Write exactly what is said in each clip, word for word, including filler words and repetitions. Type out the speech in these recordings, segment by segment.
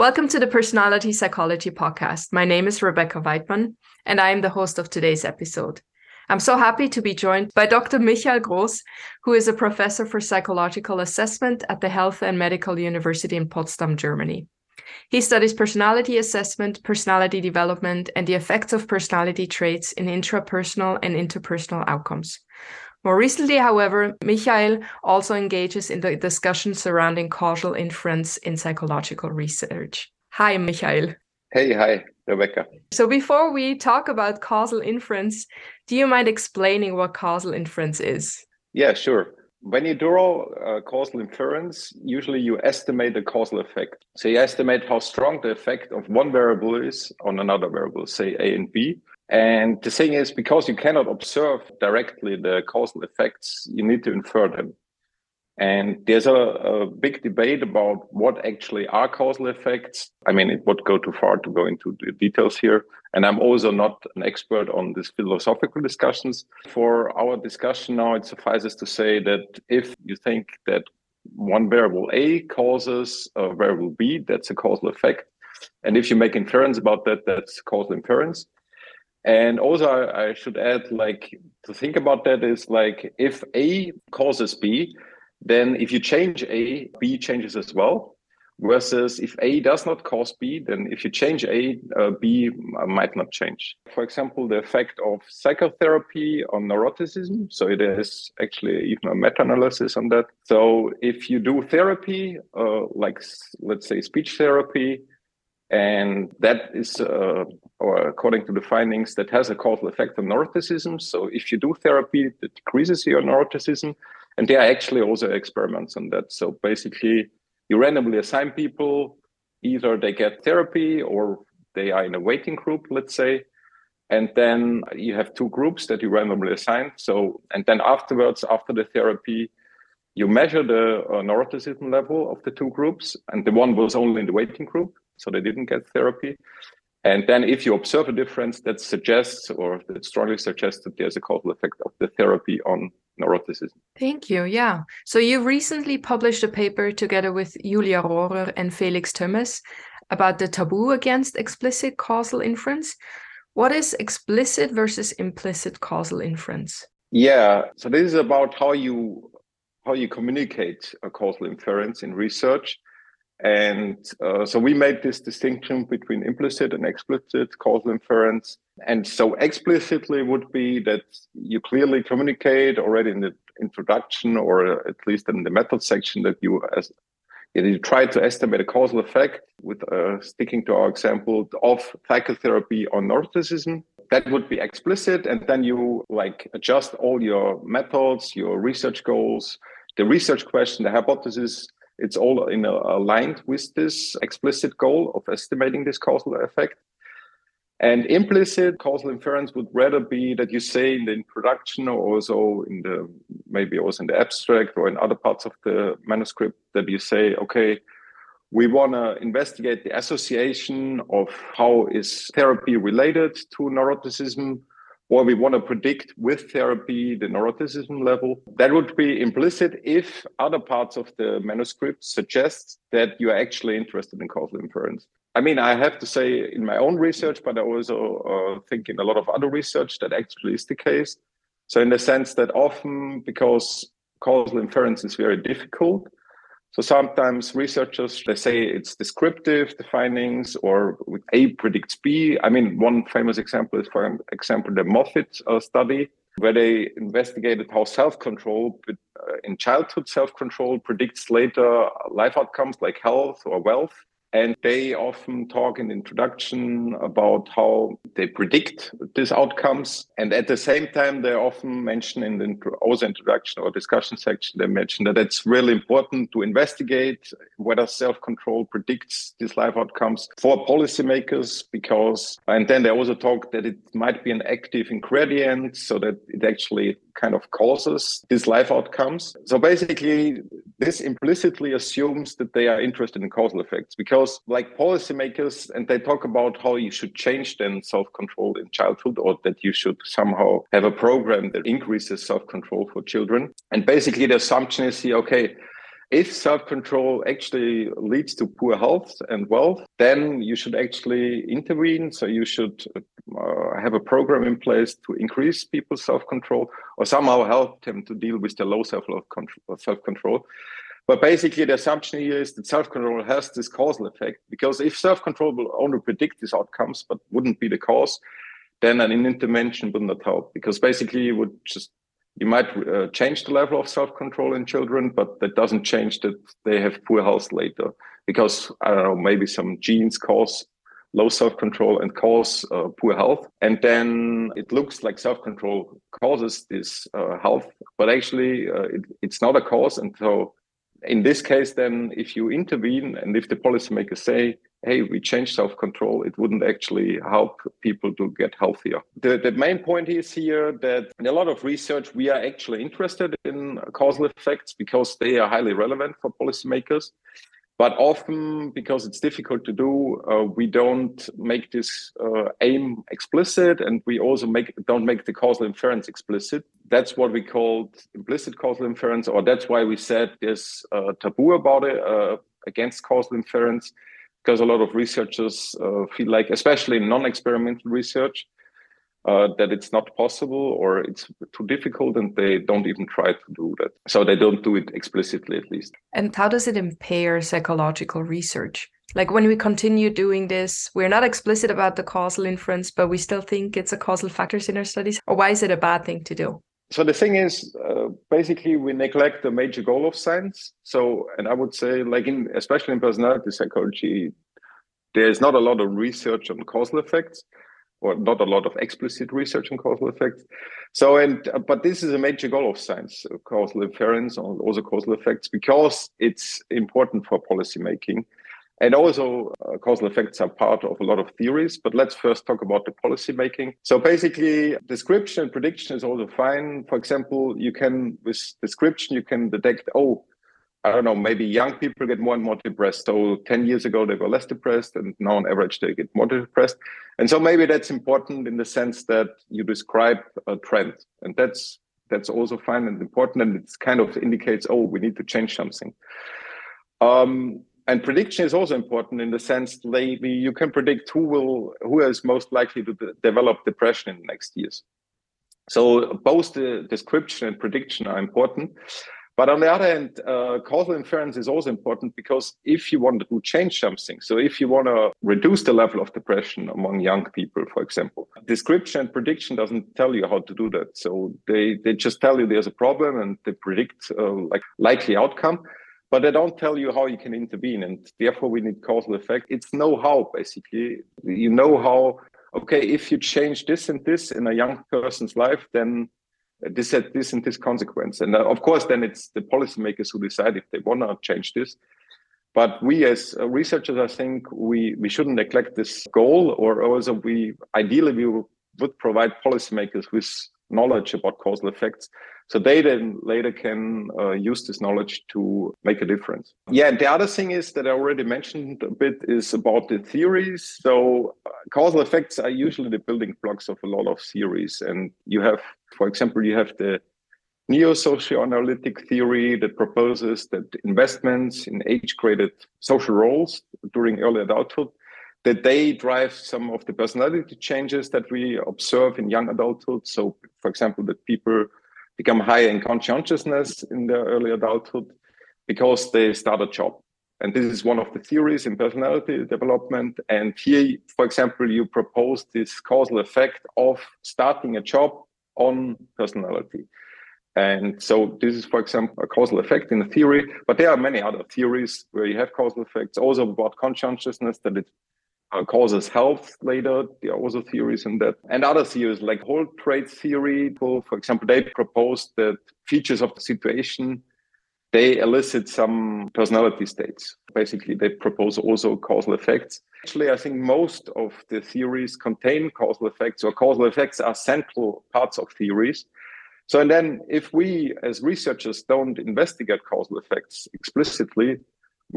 Welcome to the Personality Psychology podcast. My name is Rebecca Weidmann, and I am the host of today's episode. I'm so happy to be joined by Doctor Michael Grosz, who is a professor for psychological assessment at the Health and Medical University in Potsdam, Germany. He studies personality assessment, personality development, and the effects of personality traits in intrapersonal and interpersonal outcomes. More recently, however, Michael also engages in the discussion surrounding causal inference in psychological research. Hi, Michael. Hey, hi, Rebecca. So before we talk about causal inference, do you mind explaining what causal inference is? Yeah, sure. When you draw uh, causal inference, usually you estimate the causal effect. So you estimate how strong the effect of one variable is on another variable, say A and B. And the thing is, because you cannot observe directly the causal effects, you need to infer them. And there's a, a big debate about what actually are causal effects. I mean, it would go too far to go into the details here. And I'm also not an expert on these philosophical discussions. For our discussion now, it suffices to say that if you think that one variable A causes a variable B, that's a causal effect. And if you make inference about that, that's causal inference. And also, I should add, like, to think about that is like, if A causes B, then if you change A, B changes as well. Versus if A does not cause B, then if you change A, uh, B might not change. For example, the effect of psychotherapy on neuroticism. So there is actually even a meta-analysis on that. So if you do therapy, uh, like, let's say, speech therapy, and that is, uh, or according to the findings, that has a causal effect on neuroticism. So if you do therapy, it decreases your neuroticism. And there are actually also experiments on that. So basically, you randomly assign people, either they get therapy or they are in a waiting group, let's say. And then you have two groups that you randomly assign. So, and then afterwards, after the therapy, you measure the uh, neuroticism level of the two groups. And the one was only in the waiting group, so they didn't get therapy. And then if you observe a difference, that suggests, or that strongly suggests, that there's a causal effect of the therapy on neuroticism. Thank you. Yeah. So you recently published a paper together with Julia Rohrer and Felix Thoemmes about the taboo against explicit causal inference. What is explicit versus implicit causal inference? Yeah. So this is about how you how you communicate a causal inference in research. And uh, so we made this distinction between implicit and explicit causal inference. And so explicitly would be that you clearly communicate already in the introduction, or at least in the method section, that you, as, you try to estimate a causal effect with uh, sticking to our example of psychotherapy on narcissism. That would be explicit. And then you like adjust all your methods, your research goals, the research question, the hypothesis. It's all in a, aligned with this explicit goal of estimating this causal effect. And implicit causal inference would rather be that you say in the introduction, or also in the maybe also in the abstract or in other parts of the manuscript, that you say, okay, we want to investigate the association of how is therapy related to neuroticism, or we want to predict with therapy the neuroticism level. That would be implicit if other parts of the manuscript suggest that you are actually interested in causal inference. I mean, I have to say in my own research, but I also uh, think in a lot of other research that actually is the case. So in the sense that often, because causal inference is very difficult, so sometimes researchers, they say it's descriptive, the findings, or A predicts B. I mean, one famous example is, for example, the Moffitt uh, study, where they investigated how self-control uh, in childhood self-control predicts later life outcomes like health or wealth. And they often talk in the introduction about how they predict these outcomes. And at the same time, they often mention in the also introduction or discussion section, they mention that it's really important to investigate whether self-control predicts these life outcomes for policymakers, because, and then they also talk that it might be an active ingredient so that it actually kind of causes these life outcomes. So basically, this implicitly assumes that they are interested in causal effects, because like policymakers, and they talk about how you should change then self-control in childhood, or that you should somehow have a program that increases self-control for children. And basically the assumption is here, okay, If self-control actually leads to poor health and wealth, then you should actually intervene. So you should uh, have a program in place to increase people's self-control or somehow help them to deal with the low self-control. But basically, the assumption here is that self-control has this causal effect, because if self-control will only predict these outcomes but wouldn't be the cause, then an intervention would not help, because basically you would just You might uh, change the level of self-control in children, but that doesn't change that they have poor health later, because, I don't know, maybe some genes cause low self-control and cause uh, poor health. And then it looks like self-control causes this uh, health, but actually uh, it, it's not a cause. And so in this case, then if you intervene and if the policymakers say, hey, we change self-control, it wouldn't actually help people to get healthier. The, the main point is here that in a lot of research, we are actually interested in causal effects because they are highly relevant for policymakers. But often, because it's difficult to do, uh, we don't make this uh, aim explicit, and we also make don't make the causal inference explicit. That's what we called implicit causal inference, or that's why we said there's uh, taboo about it uh, against causal inference, because a lot of researchers uh, feel like, especially in non-experimental research, uh, that it's not possible or it's too difficult, and they don't even try to do that. So they don't do it explicitly, at least. And how does it impair psychological research? Like, when we continue doing this, we're not explicit about the causal inference, but we still think it's a causal factor in our studies? Or why is it a bad thing to do? So the thing is, uh, basically, we neglect the major goal of science. So, and I would say, like, in especially in personality psychology, there's not a lot of research on causal effects, or not a lot of explicit research on causal effects. So, and but this is a major goal of science, causal inference, and also causal effects, because it's important for policymaking. And also, uh, causal effects are part of a lot of theories, but let's first talk about the policy making. So basically, description and prediction is also fine. For example, you can, with description, you can detect, oh, I don't know, maybe young people get more and more depressed. So ten years ago, they were less depressed, and now on average, they get more depressed. And so maybe that's important in the sense that you describe a trend. And that's that's also fine and important, and it kind of indicates, oh, we need to change something. Um, And prediction is also important in the sense that you can predict who will, who is most likely to de- develop depression in the next years. So both the description and prediction are important. But on the other hand, uh, causal inference is also important, because if you want to change something, so if you want to reduce the level of depression among young people, for example, description and prediction doesn't tell you how to do that. So they, they just tell you there's a problem and they predict uh, like likely outcome. But they don't tell you how you can intervene, and therefore we need causal effect. It's know-how, basically. You know how, okay, if you change this and this in a young person's life, then this had this and this consequence. And of course, then it's the policymakers who decide if they want to change this. But we as researchers, I think, we, we shouldn't neglect this goal, or also we, ideally, we would provide policymakers with knowledge about causal effects, so they then later can uh, use this knowledge to make a difference. Yeah, and the other thing is that I already mentioned a bit is about the theories. So uh, causal effects are usually the building blocks of a lot of theories. And you have, for example, you have the neo-socioanalytic theory that proposes that investments in age-graded social roles during early adulthood, that they drive some of the personality changes that we observe in young adulthood. So, for example, that people become higher in conscientiousness in their early adulthood because they start a job. And this is one of the theories in personality development. And here, for example, you propose this causal effect of starting a job on personality. And so this is, for example, a causal effect in a theory. But there are many other theories where you have causal effects, also about conscientiousness, that it Uh, causes health later. There are also theories in that. And other theories like whole trait theory, for example, they proposed that features of the situation, they elicit some personality states. Basically, they propose also causal effects. Actually, I think most of the theories contain causal effects, or causal effects are central parts of theories. So, and then if we as researchers don't investigate causal effects explicitly,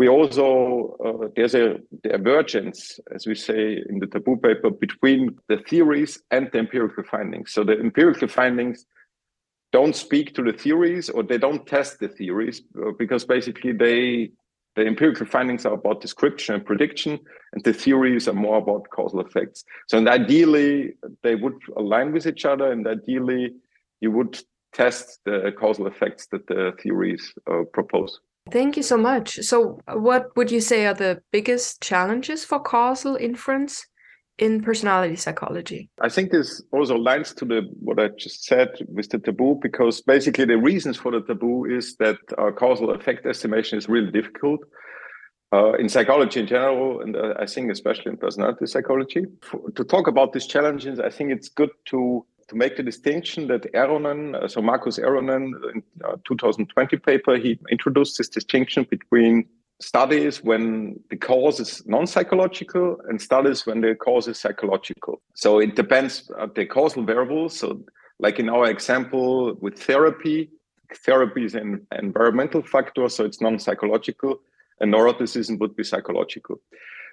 we also, uh, there's a divergence, as we say in the taboo paper, between the theories and the empirical findings. So the empirical findings don't speak to the theories, or they don't test the theories, because basically they the empirical findings are about description and prediction, and the theories are more about causal effects. So, and ideally, they would align with each other, and ideally, you would test the causal effects that the theories uh, propose. Thank you so much. So, what would you say are the biggest challenges for causal inference in personality psychology? I think this also aligns to the what I just said with the taboo, because basically the reasons for the taboo is that uh, causal effect estimation is really difficult uh, in psychology in general, and uh, I think especially in personality psychology. For, to talk about these challenges, I think it's good to to make the distinction that Eronen, uh, so Marcus Eronen, in uh, two thousand twenty paper, he introduced this distinction between studies when the cause is non-psychological and studies when the cause is psychological. So it depends on the causal variables. So like in our example with therapy, therapy is an environmental factor, so it's non-psychological, and neuroticism would be psychological.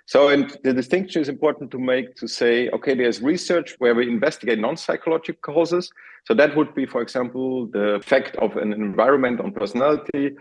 So, and the distinction is important to make, to say, okay, there's research where we investigate non-psychological causes. So that would be, for example, the effect of an environment on personality.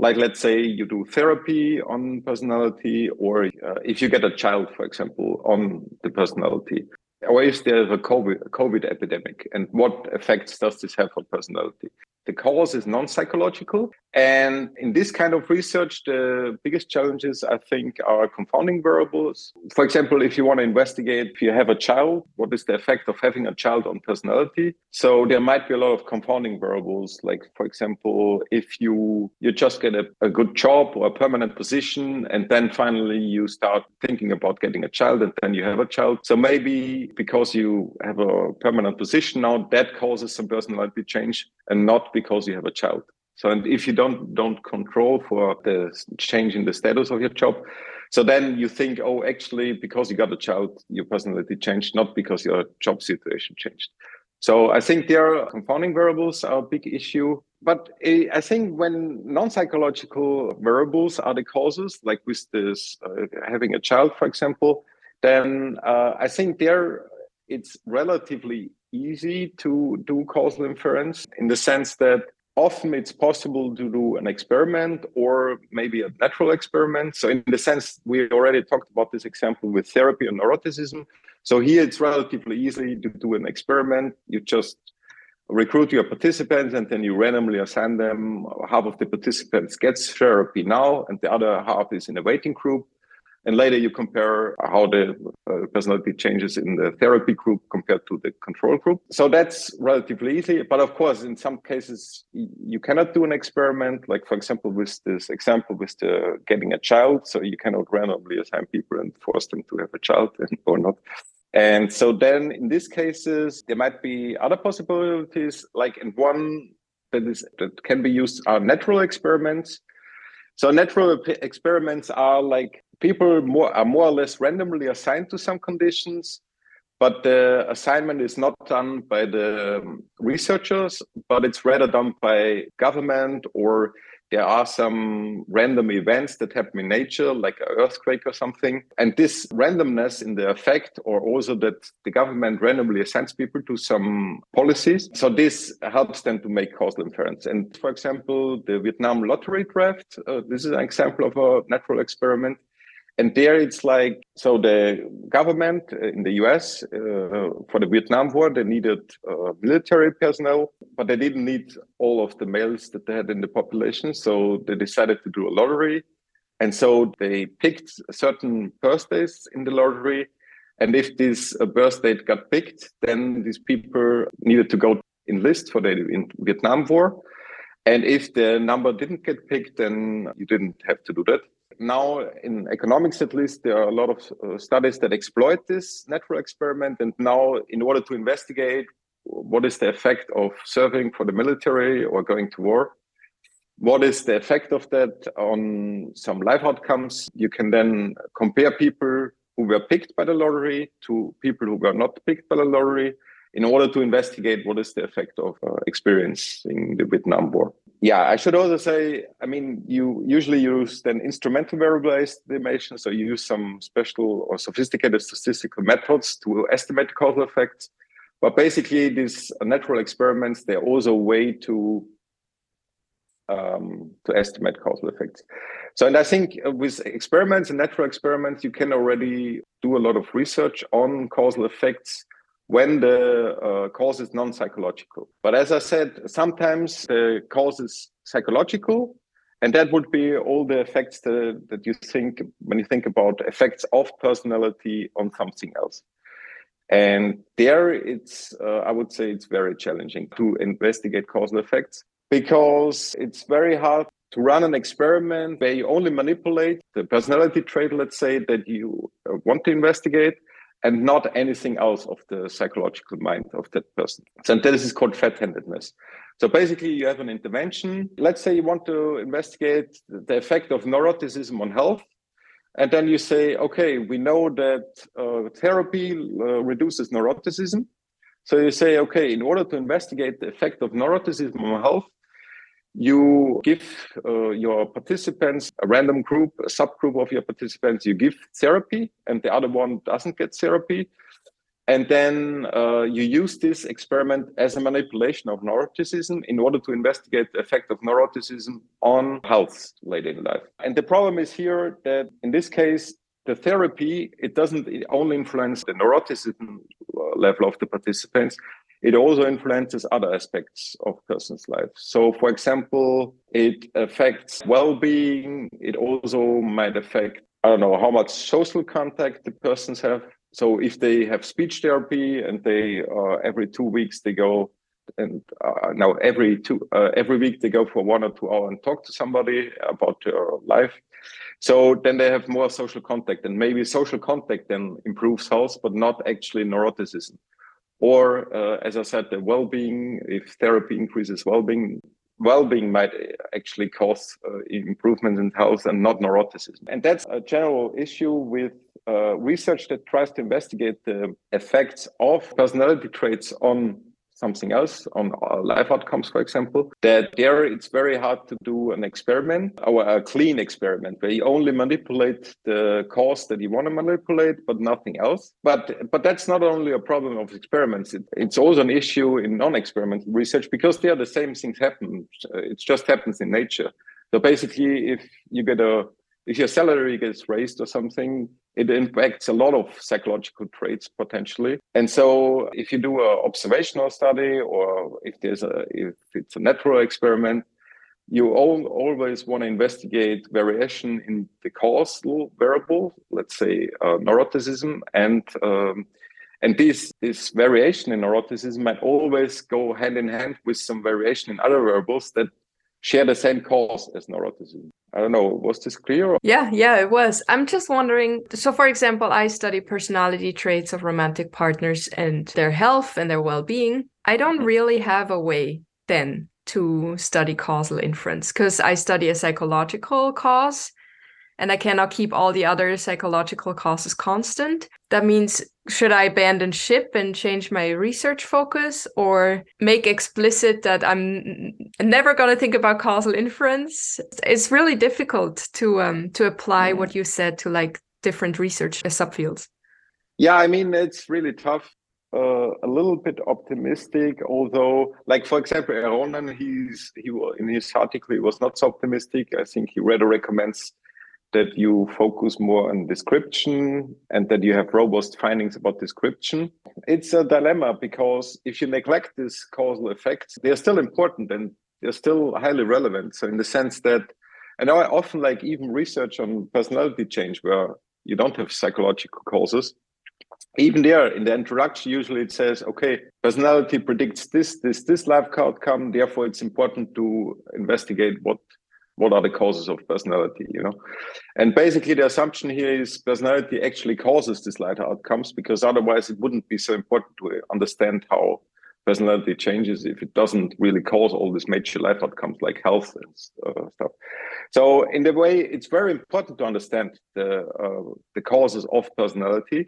Like, let's say you do therapy on personality, or uh, if you get a child, for example, on the personality, or if there's a COVID, a COVID epidemic, and what effects does this have on personality? The cause is non-psychological. And in this kind of research, the biggest challenges, I think, are confounding variables. For example, if you want to investigate, if you have a child, what is the effect of having a child on personality? So there might be a lot of confounding variables. Like, for example, if you, you just get a, a good job or a permanent position, and then finally you start thinking about getting a child, and then you have a child. So maybe because you have a permanent position now, that causes some personality change, and not because you have a child. So, and if you don't don't control for the change in the status of your job, so then you think, oh, actually, because you got a child, your personality changed, not because your job situation changed. So I think there are confounding variables are a big issue. But I think when non-psychological variables are the causes, like with this uh, having a child, for example, then uh, I think there it's relatively easy to do causal inference, in the sense that often it's possible to do an experiment, or maybe a natural experiment. So in the sense, we already talked about this example with therapy and neuroticism. So here it's relatively easy to do an experiment. You just recruit your participants, and then you randomly assign them. Half of the participants gets therapy now, and the other half is in a waiting group. And later you compare how the uh, personality changes in the therapy group compared to the control group. So that's relatively easy. But of course, in some cases, you cannot do an experiment. Like, for example, with this example with the getting a child. So you cannot randomly assign people and force them to have a child or not. And so then in these cases, there might be other possibilities. Like, and one that is that can be used are natural experiments. So natural experiments are like, people more are more or less randomly assigned to some conditions, but the assignment is not done by the researchers, but it's rather done by government, or there are some random events that happen in nature, like an earthquake or something. And this randomness in the effect, or also that the government randomly assigns people to some policies, so this helps them to make causal inference. And for example, the Vietnam lottery draft, uh, this is an example of a natural experiment. And there it's like, so the government in the U S uh, for the Vietnam War, they needed uh, military personnel, but they didn't need all of the males that they had in the population. So they decided to do a lottery. And so they picked certain birthdays in the lottery. And if this uh, birthday got picked, then these people needed to go enlist for the in Vietnam War. And if the number didn't get picked, then you didn't have to do that. Now, in economics, at least, there are a lot of uh, studies that exploit this natural experiment. And now, in order to investigate what is the effect of serving for the military or going to war, what is the effect of that on some life outcomes, you can then compare people who were picked by the lottery to people who were not picked by the lottery, in order to investigate what is the effect of uh, experiencing the Vietnam War. Yeah, I should also say, I mean, you usually use then instrumental variable estimation. So you use some special or sophisticated statistical methods to estimate causal effects. But basically, these natural experiments, they're also a way to um, to estimate causal effects. So, and I think with experiments and natural experiments, you can already do a lot of research on causal effects when the uh, cause is non-psychological. But as I said, sometimes the cause is psychological, and that would be all the effects that, that you think when you think about effects of personality on something else. And there it's, uh, I would say it's very challenging to investigate causal effects, because it's very hard to run an experiment where you only manipulate the personality trait, let's say, that you want to investigate, and not anything else of the psychological mind of that person. So this is called fat-handedness. So basically you have an intervention. Let's say you want to investigate the effect of neuroticism on health. And then you say, okay, we know that uh, therapy uh, reduces neuroticism. So you say, okay, in order to investigate the effect of neuroticism on health, you give uh, your participants, a random group, a subgroup of your participants, you give therapy, and the other one doesn't get therapy. And then uh, you use this experiment as a manipulation of neuroticism in order to investigate the effect of neuroticism on health later in life. And the problem is here that in this case, the therapy, it doesn't only influence the neuroticism level of the participants, it also influences other aspects of a person's life. So, for example, it affects well-being. It also might affect, I don't know, how much social contact the persons have. So if they have speech therapy and they uh, every two weeks they go and uh, now every two uh, every week they go for one or two hours and talk to somebody about their life. So then they have more social contact, and maybe social contact then improves health, but not actually neuroticism. Or uh, as I said, the well-being. If therapy increases well-being, well-being might actually cause uh, improvements in health and not neuroticism. And that's a general issue with uh, research that tries to investigate the effects of personality traits on something else, on life outcomes, for example. That there, it's very hard to do an experiment or a clean experiment where you only manipulate the cause that you want to manipulate, but nothing else. But but that's not only a problem of experiments. It, it's also an issue in non-experimental research, because there the same things happen. It just happens in nature. So basically, if you get a if your salary gets raised or something, it impacts a lot of psychological traits potentially. And so if you do an observational study, or if there's a if it's a natural experiment, you all, always want to investigate variation in the causal variable, let's say uh, neuroticism, and um, and this this variation in neuroticism might always go hand in hand with some variation in other variables that share the same cause as neuroticism. I don't know, was this clear? Yeah, yeah, it was. I'm just wondering, so for example, I study personality traits of romantic partners and their health and their well-being. I don't really have a way then to study causal inference, because I study a psychological cause and I cannot keep all the other psychological causes constant. That means, should I abandon ship and change my research focus, or make explicit that I'm never going to think about causal inference? It's really difficult to um, to apply mm. what you said to like different research subfields. Yeah, I mean, it's really tough. Uh, a little bit optimistic, although, like, for example, Eronen, he's he in his article, he was not so optimistic. I think he rather recommends that you focus more on description and that you have robust findings about description. It's a dilemma, because if you neglect these causal effects, they're still important and they're still highly relevant. So in the sense that, and I often like even research on personality change where you don't have psychological causes. Even there in the introduction, usually it says, okay, personality predicts this, this, this life outcome. Therefore, it's important to investigate what What are the causes of personality, you know? And basically the assumption here is personality actually causes these life outcomes, because otherwise it wouldn't be so important to understand how personality changes if it doesn't really cause all these major life outcomes like health and uh, stuff. So in the way, it's very important to understand the, uh, the causes of personality.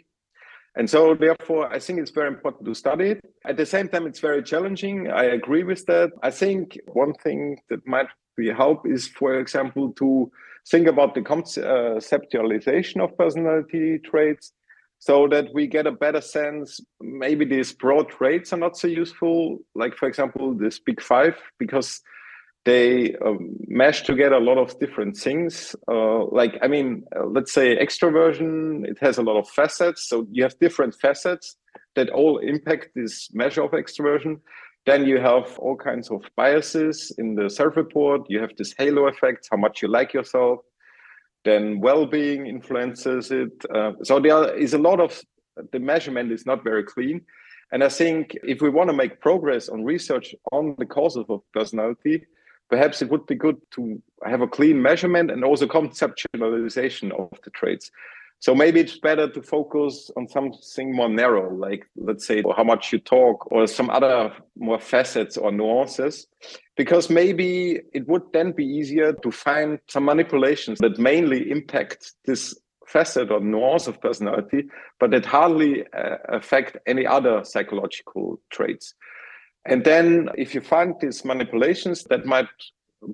And so, therefore, I think it's very important to study it. At the same time, it's very challenging. I agree with that. I think one thing that might be help is, for example, to think about the conceptualization of personality traits so that we get a better sense. Maybe these broad rates are not so useful, like, for example, this big five, because they um, mesh together a lot of different things. Uh, like, I mean, uh, let's say extroversion, it has a lot of facets. So you have different facets that all impact this measure of extroversion. Then you have all kinds of biases in the self-report. You have this halo effect, how much you like yourself. Then well-being influences it. Uh, so there is a lot of, the measurement is not very clean. And I think if we want to make progress on research on the causes of personality, perhaps it would be good to have a clean measurement and also conceptualization of the traits. So maybe it's better to focus on something more narrow, like, let's say, how much you talk or some other more facets or nuances, because maybe it would then be easier to find some manipulations that mainly impact this facet or nuance of personality, but that hardly uh, affect any other psychological traits. And then if you find these manipulations, that might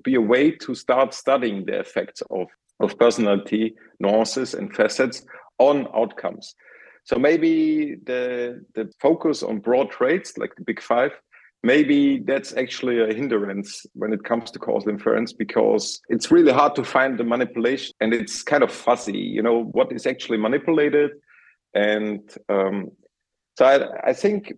be a way to start studying the effects of of personality nuances and facets on outcomes. So maybe the the focus on broad traits, like the big five, maybe that's actually a hindrance when it comes to causal inference, because it's really hard to find the manipulation and it's kind of fuzzy, you know, what is actually manipulated. And um, so I, I think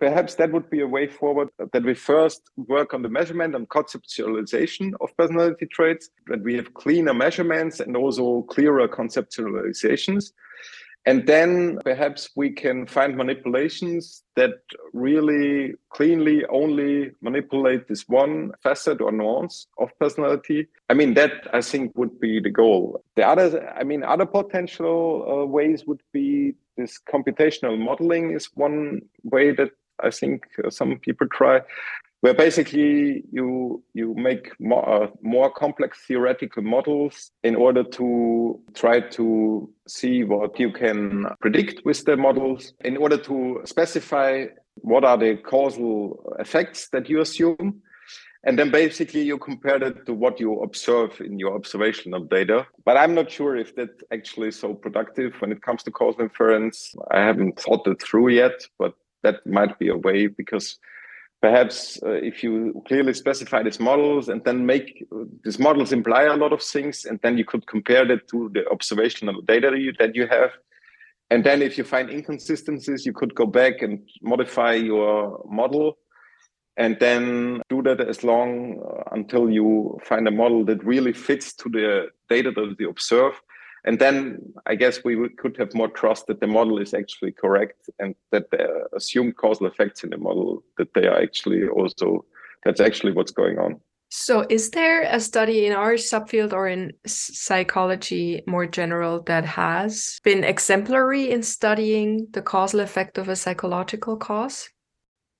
perhaps that would be a way forward, that we first work on the measurement and conceptualization of personality traits, that we have cleaner measurements and also clearer conceptualizations. And then perhaps we can find manipulations that really cleanly only manipulate this one facet or nuance of personality. I mean, that I think would be the goal. The other, I mean, other potential uh, ways would be this computational modeling is one way that I think uh, some people try, where basically you you make more, uh, more complex theoretical models in order to try to see what you can predict with the models, in order to specify what are the causal effects that you assume. And then basically you compare that to what you observe in your observational data. But I'm not sure if that actually is so productive when it comes to causal inference. I haven't thought it through yet, but that might be a way, because perhaps uh, if you clearly specify these models and then make uh, these models imply a lot of things, and then you could compare that to the observational data you, that you have. And then if you find inconsistencies, you could go back and modify your model, and then do that as long uh, until you find a model that really fits to the data that you observe. And then I guess we would, could have more trust that the model is actually correct, and that the assumed causal effects in the model, that they are actually also, that's actually what's going on. So is there a study in our subfield or in psychology more general that has been exemplary in studying the causal effect of a psychological cause?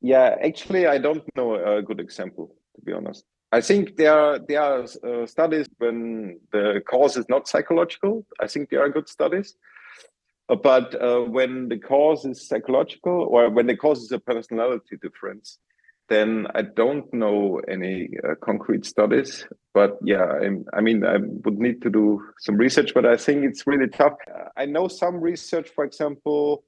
Yeah, actually, I don't know a good example, to be honest. I think there are, there are uh, studies when the cause is not psychological. I think there are good studies. Uh, but uh, when the cause is psychological, or when the cause is a personality difference, then I don't know any uh, concrete studies. But yeah, I'm, I mean, I would need to do some research, but I think it's really tough. I know some research, for example,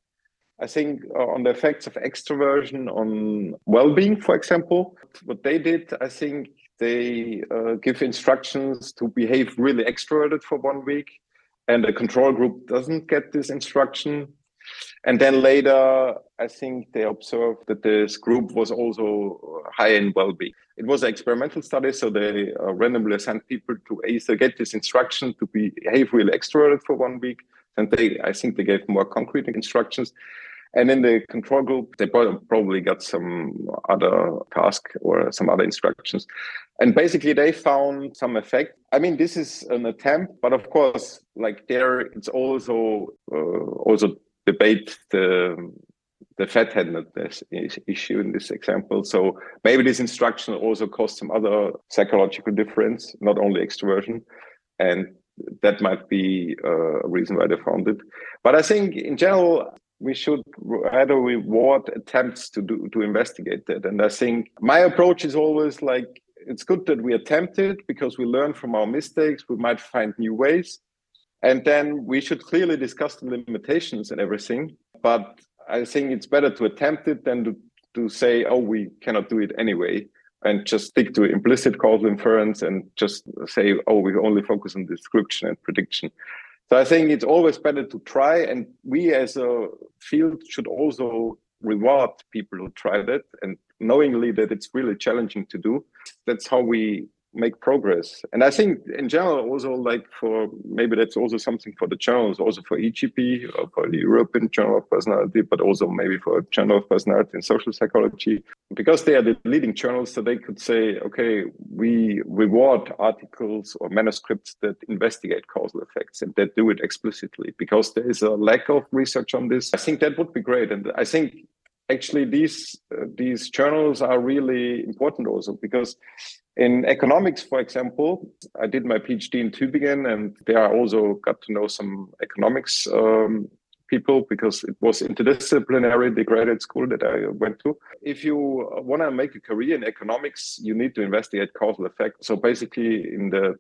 I think uh, on the effects of extroversion on well-being, for example. What they did, I think, they uh, give instructions to behave really extroverted for one week, and the control group doesn't get this instruction. And then later, I think they observed that this group was also high in well-being. It was an experimental study, so they uh, randomly assigned people to either get this instruction to behave really extroverted for one week, and they, I think, they gave more concrete instructions. And in the control group, they probably got some other task or some other instructions. And basically, they found some effect. I mean, this is an attempt, but of course, like there, it's also uh, also debate the the fatheadedness issue in this example. So maybe this instruction also caused some other psychological difference, not only extroversion, and that might be a reason why they found it. But I think in general, we should rather reward attempts to do to investigate that. And I think my approach is always like, it's good that we attempt it because we learn from our mistakes. We might find new ways. And then we should clearly discuss the limitations and everything. But I think it's better to attempt it than to, to say, oh, we cannot do it anyway, and just stick to implicit causal inference and just say, oh, we only focus on description and prediction. So I think it's always better to try. And we as a field should also reward people who try that and knowingly that it's really challenging to do. That's how we make progress. And I think in general, also like for, maybe that's also something for the journals, also for E C I P, or for the European Journal of Personality, but also maybe for Journal of Personality and Social Psychology, because they are the leading journals, so they could say, okay, we reward articles or manuscripts that investigate causal effects and that do it explicitly, because there is a lack of research on this. I think that would be great. And I think actually these, uh, these journals are really important also, because in economics, for example, I did my PhD in Tübingen, and there I also got to know some economics um, people, because it was interdisciplinary, the graduate school that I went to. If you want to make a career in economics, you need to investigate causal effects. So basically, in the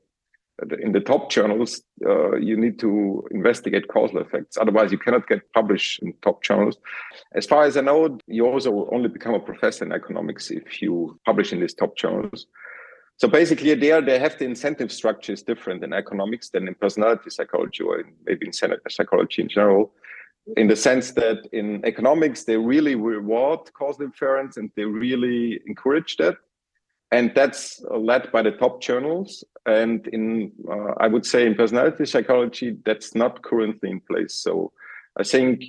in the top journals, uh, you need to investigate causal effects. Otherwise, you cannot get published in top journals. As far as I know, you also only become a professor in economics if you publish in these top journals. So basically, there they have the incentive structure is different in economics than in personality psychology, or in, maybe in psychology in general, in the sense that in economics, they really reward causal inference and they really encourage that. And that's led by the top journals. And in, uh, I would say in personality psychology, that's not currently in place. So I think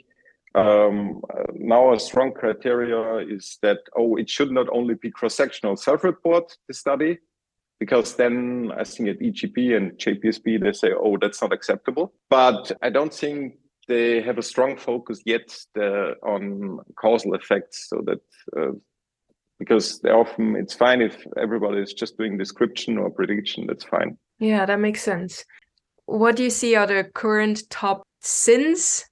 Um, now a strong criteria is that, oh, it should not only be cross-sectional self-report, the study, because then I think at E G P and J P S B, they say, oh, that's not acceptable. But I don't think they have a strong focus yet the, on causal effects, so that uh, because they often, it's fine if everybody is just doing description or prediction, that's fine. Yeah, that makes sense. What do you see are the current top sins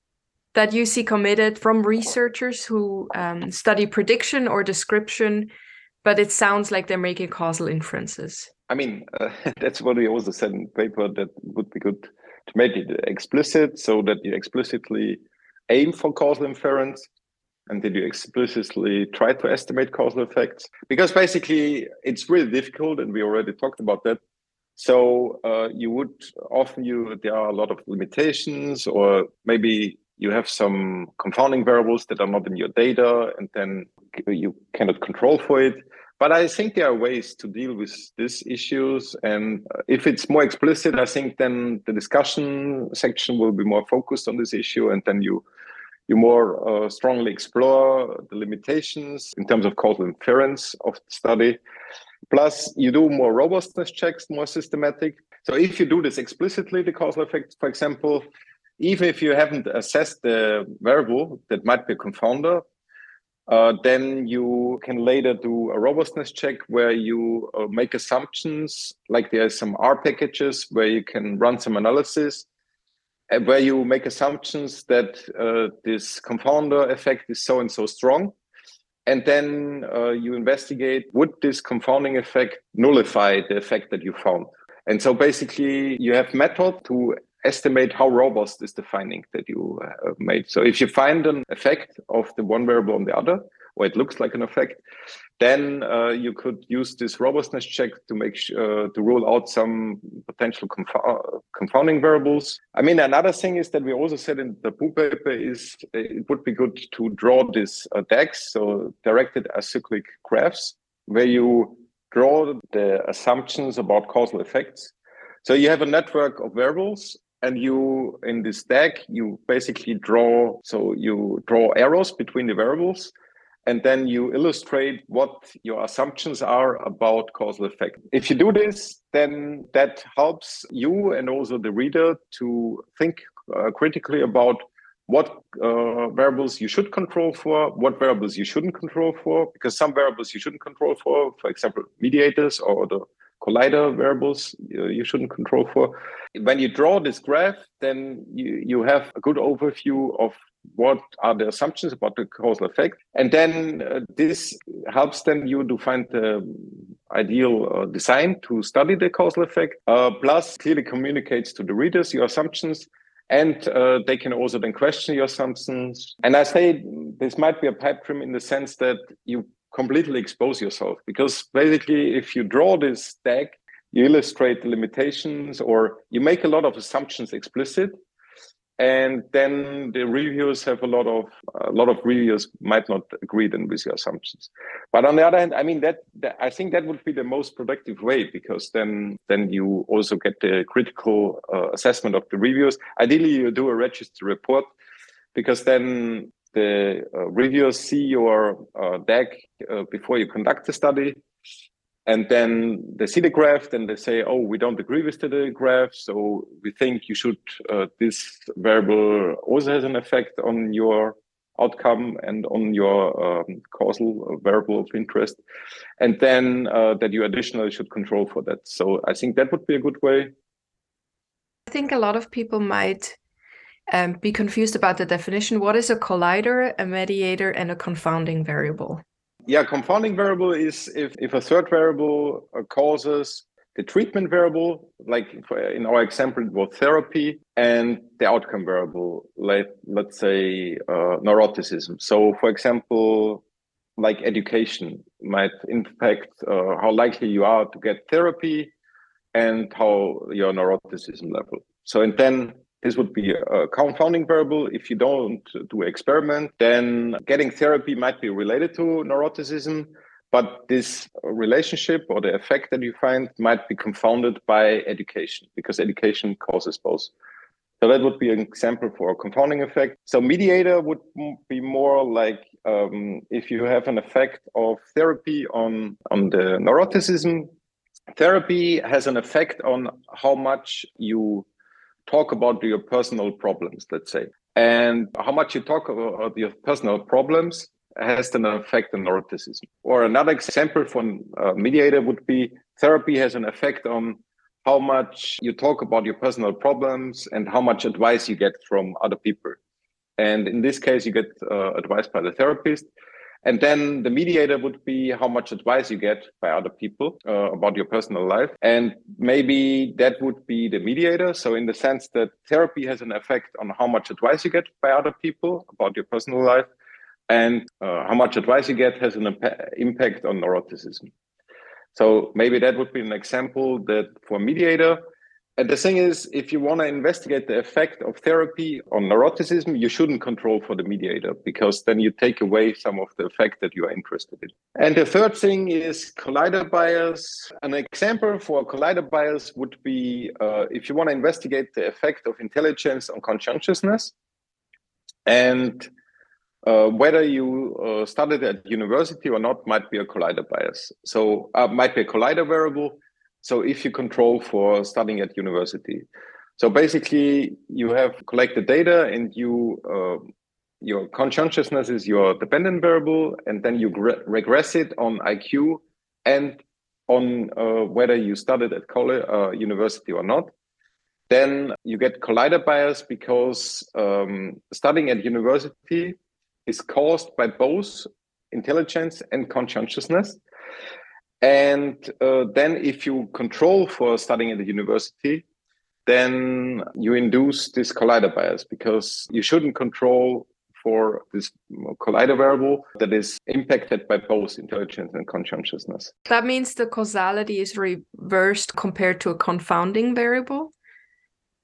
that you see committed from researchers who um, study prediction or description, but it sounds like they're making causal inferences? I mean, uh, that's what we also said in the paper, that would be good to make it explicit, so that you explicitly aim for causal inference and that you explicitly try to estimate causal effects. Because basically, it's really difficult, and we already talked about that. So uh, you would often, you there are a lot of limitations, or maybe you have some confounding variables that are not in your data, and then you cannot control for it. But I think there are ways to deal with these issues. And if it's more explicit, I think then the discussion section will be more focused on this issue. And then you you more uh, strongly explore the limitations in terms of causal inference of the study. Plus, you do more robustness checks, more systematic. So if you do this explicitly, the causal effect, for example, even if you haven't assessed the variable that might be a confounder, uh, then you can later do a robustness check where you uh, make assumptions, like there are some R packages where you can run some analysis, and where you make assumptions that uh, this confounder effect is so and so strong. And then uh, you investigate, would this confounding effect nullify the effect that you found? And so basically you have method to estimate how robust is the finding that you uh, made. So if you find an effect of the one variable on the other, or it looks like an effect, then uh, you could use this robustness check to make sh- uh, to rule out some potential conf- confounding variables. I mean, another thing is that we also said in the P U paper is it would be good to draw this uh, D A Gs, so directed acyclic graphs, where you draw the assumptions about causal effects. So you have a network of variables, and you, in this stack, you basically draw, so you draw arrows between the variables, and then you illustrate what your assumptions are about causal effect. If you do this, then that helps you and also the reader to think uh, critically about what uh, variables you should control for, what variables you shouldn't control for, because some variables you shouldn't control for, for example, mediators or the collider variables uh, you shouldn't control for. When you draw this graph, then you, you have a good overview of what are the assumptions about the causal effect. And then uh, this helps then you to find the ideal uh, design to study the causal effect, uh, plus clearly communicates to the readers your assumptions, and uh, they can also then question your assumptions. And I say this might be a pipe dream in the sense that you completely expose yourself, because basically if you draw this stack, you illustrate the limitations, or you make a lot of assumptions explicit, and then the reviewers have a lot of a lot of reviewers might not agree then with your assumptions. But on the other hand, I mean that, that I think that would be the most productive way, because then then you also get the critical uh, assessment of the reviewers. Ideally, you do a register report, because then the uh, reviewers see your uh, deck uh, before you conduct the study. And then they see the graph, then they say, oh, we don't agree with the graph, so we think you should, uh, this variable also has an effect on your outcome and on your um, causal variable of interest. And then uh, that you additionally should control for that. So I think that would be a good way. I think a lot of people might um, be confused about the definition. What is a collider, a mediator, and a confounding variable? Yeah, confounding variable is if, if a third variable causes the treatment variable, like in our example, it was therapy, and the outcome variable, like, let's say, uh, neuroticism. So, for example, like education might impact uh, how likely you are to get therapy and how your neuroticism level. So, and then this would be a confounding variable. If you don't do experiment, then getting therapy might be related to neuroticism, but this relationship or the effect that you find might be confounded by education, because education causes both. So that would be an example for a confounding effect. So mediator would be more like um, if you have an effect of therapy on, on the neuroticism, therapy has an effect on how much you talk about your personal problems, let's say. And how much you talk about your personal problems has an effect on neuroticism. Or another example from a mediator would be therapy has an effect on how much you talk about your personal problems and how much advice you get from other people. And in this case, you get uh, advice by the therapist. And then the mediator would be how much advice you get by other people uh, about your personal life. And maybe that would be the mediator. So in the sense that therapy has an effect on how much advice you get by other people about your personal life, and uh, how much advice you get has an imp- impact on neuroticism. So maybe that would be an example that for mediator. And the thing is, if you want to investigate the effect of therapy on neuroticism, you shouldn't control for the mediator, because then you take away some of the effect that you are interested in. And the third thing is collider bias. An example for collider bias would be uh, if you want to investigate the effect of intelligence on conscientiousness, and uh, whether you uh, studied at university or not might be a collider bias. So uh, might be a collider variable. So if you control for studying at university, so basically you have collected data and you uh, your conscientiousness is your dependent variable, and then you re- regress it on I Q and on uh, whether you studied at college, uh, university or not. Then you get collider bias, because um, studying at university is caused by both intelligence and conscientiousness. And uh, then if you control for studying at the university, then you induce this collider bias, because you shouldn't control for this collider variable that is impacted by both intelligence and conscientiousness. That means the causality is reversed compared to a confounding variable.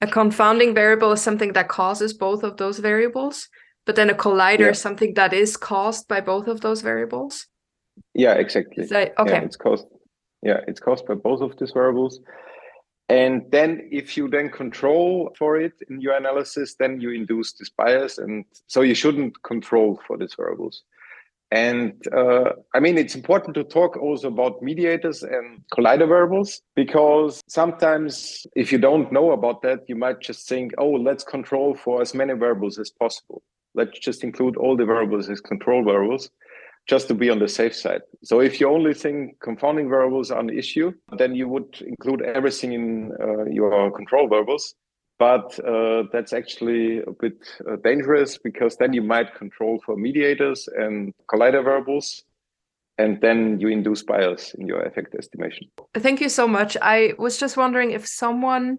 A confounding variable is something that causes both of those variables, but then a collider yeah. is something that is caused by both of those variables. Yeah, exactly. So, okay. Yeah, it's caused. Yeah, it's caused by both of these variables. And then if you then control for it in your analysis, then you induce this bias. And so you shouldn't control for these variables. And uh, I mean, it's important to talk also about mediators and collider variables, because sometimes if you don't know about that, you might just think, oh, let's control for as many variables as possible. Let's just include all the variables as control variables, just to be on the safe side. So if you only think confounding variables are an issue, then you would include everything in uh, your control variables. But uh, that's actually a bit uh, dangerous, because then you might control for mediators and collider variables. and then you induce bias in your effect estimation. Thank you so much. I was just wondering if someone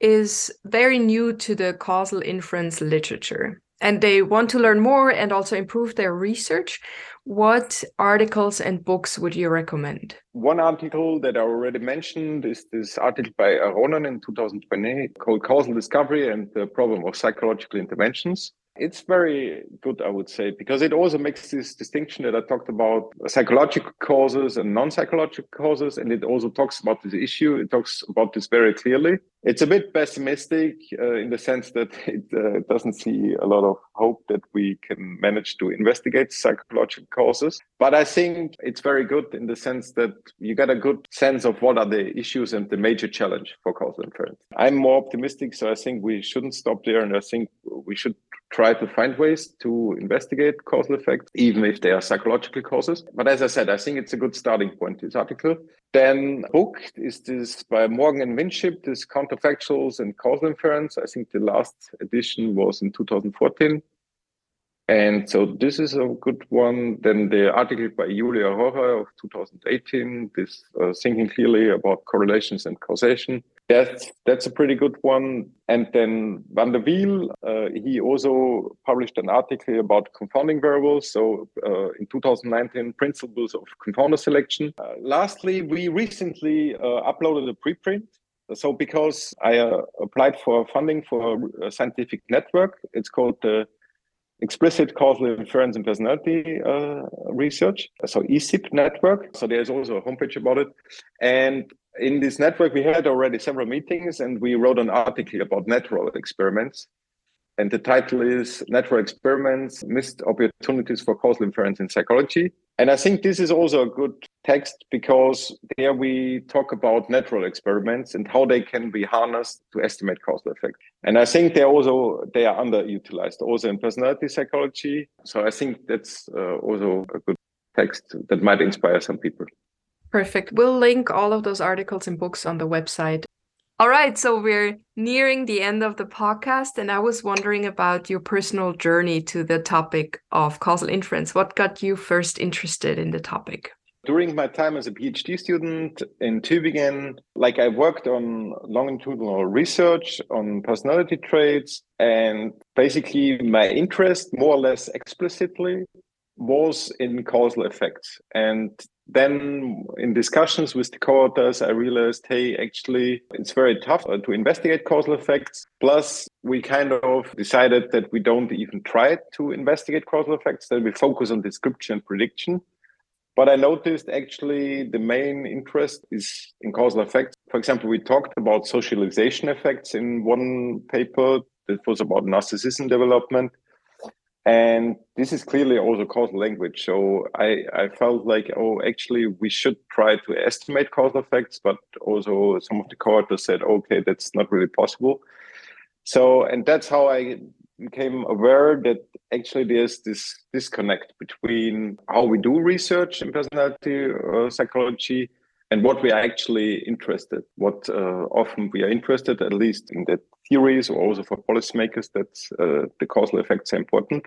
is very new to the causal inference literature and they want to learn more and also improve their research, what articles and books would you recommend? One article that I already mentioned is this article by Eronen in two thousand twenty called Causal Discovery and the Problem of Psychological Interventions. It's very good, I would say, because it also makes this distinction that I talked about, psychological causes and non-psychological causes. And it also talks about this issue. It talks about this very clearly. It's a bit pessimistic uh, in the sense that it uh, doesn't see a lot of hope that we can manage to investigate psychological causes. But I think it's very good in the sense that you get a good sense of what are the issues and the major challenge for causal inference. I'm more optimistic, so I think we shouldn't stop there. And I think we should try to find ways to investigate causal effects, even if they are psychological causes. But as I said, I think it's a good starting point, this article. Then book is this by Morgan and Winship, this Counterfactuals and Causal Inference. I think the last edition was in two thousand fourteen. And so this is a good one. Then the article by Julia Rohrer of two thousand eighteen, this uh, Thinking Clearly About Correlations and Causation. That's, that's a pretty good one. And then van der weel, uh, he also published an article about confounding variables. So uh, in two thousand nineteen, Principles of Confounder Selection. Uh, lastly, we recently uh, uploaded a preprint. So because I uh, applied for funding for a scientific network, it's called the uh, Explicit Causal Inference and Personality uh, Research, so E C I P network. So there's also a homepage about it. And in this network, we had already several meetings and we wrote an article about natural experiments. And the title is Natural Experiments, Missed Opportunities for Causal Inference in Psychology. And I think this is also a good text because there we talk about natural experiments and how they can be harnessed to estimate causal effect. And I think they also they are underutilized also in personality psychology. So I think that's uh, also a good text that might inspire some people. Perfect. We'll link all of those articles and books on the website. All right, so we're nearing the end of the podcast, and I was wondering about your personal journey to the topic of causal inference. What got you first interested in the topic? During my time as a PhD student in Tübingen, like I worked on longitudinal research on personality traits, and basically my interest, more or less explicitly, was in causal effects. And then in discussions with the co-authors, I realized, hey, actually, it's very tough to investigate causal effects. Plus, we kind of decided that we don't even try to investigate causal effects, that we focus on description and prediction. But I noticed actually the main interest is in causal effects. For example, we talked about socialization effects in one paper that was about narcissism development. And this is clearly also causal language. So I, I felt like, oh, actually, we should try to estimate causal effects, but also some of the co-authors said, okay, that's not really possible. So, and that's how I became aware that actually there's this disconnect between how we do research in personality uh, psychology and what we are actually interested, what uh, often we are interested, at least in the theories or also for policymakers, that uh, the causal effects are important.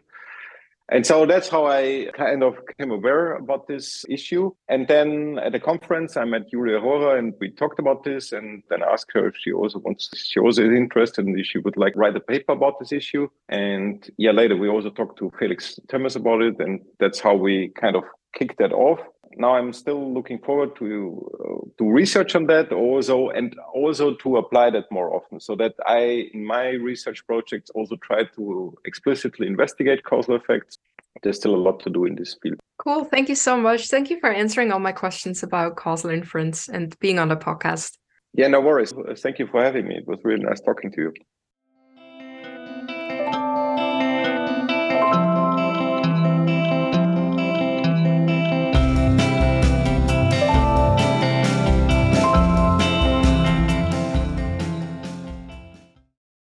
And so that's how I kind of became aware about this issue. And then at a conference, I met Julia Rohrer and we talked about this and then asked her if she also wants, she also is interested and if she would like write a paper about this issue. And yeah, later we also talked to Felix Thoemmes about it. And that's how we kind of kicked that off. Now I'm still looking forward to uh, to research on that also, and also to apply that more often, so that I, in my research projects, also try to explicitly investigate causal effects. There's still a lot to do in this field. Cool. Thank you so much. Thank you for answering all my questions about causal inference and being on the podcast. Yeah, no worries. Thank you for having me. It was really nice talking to you.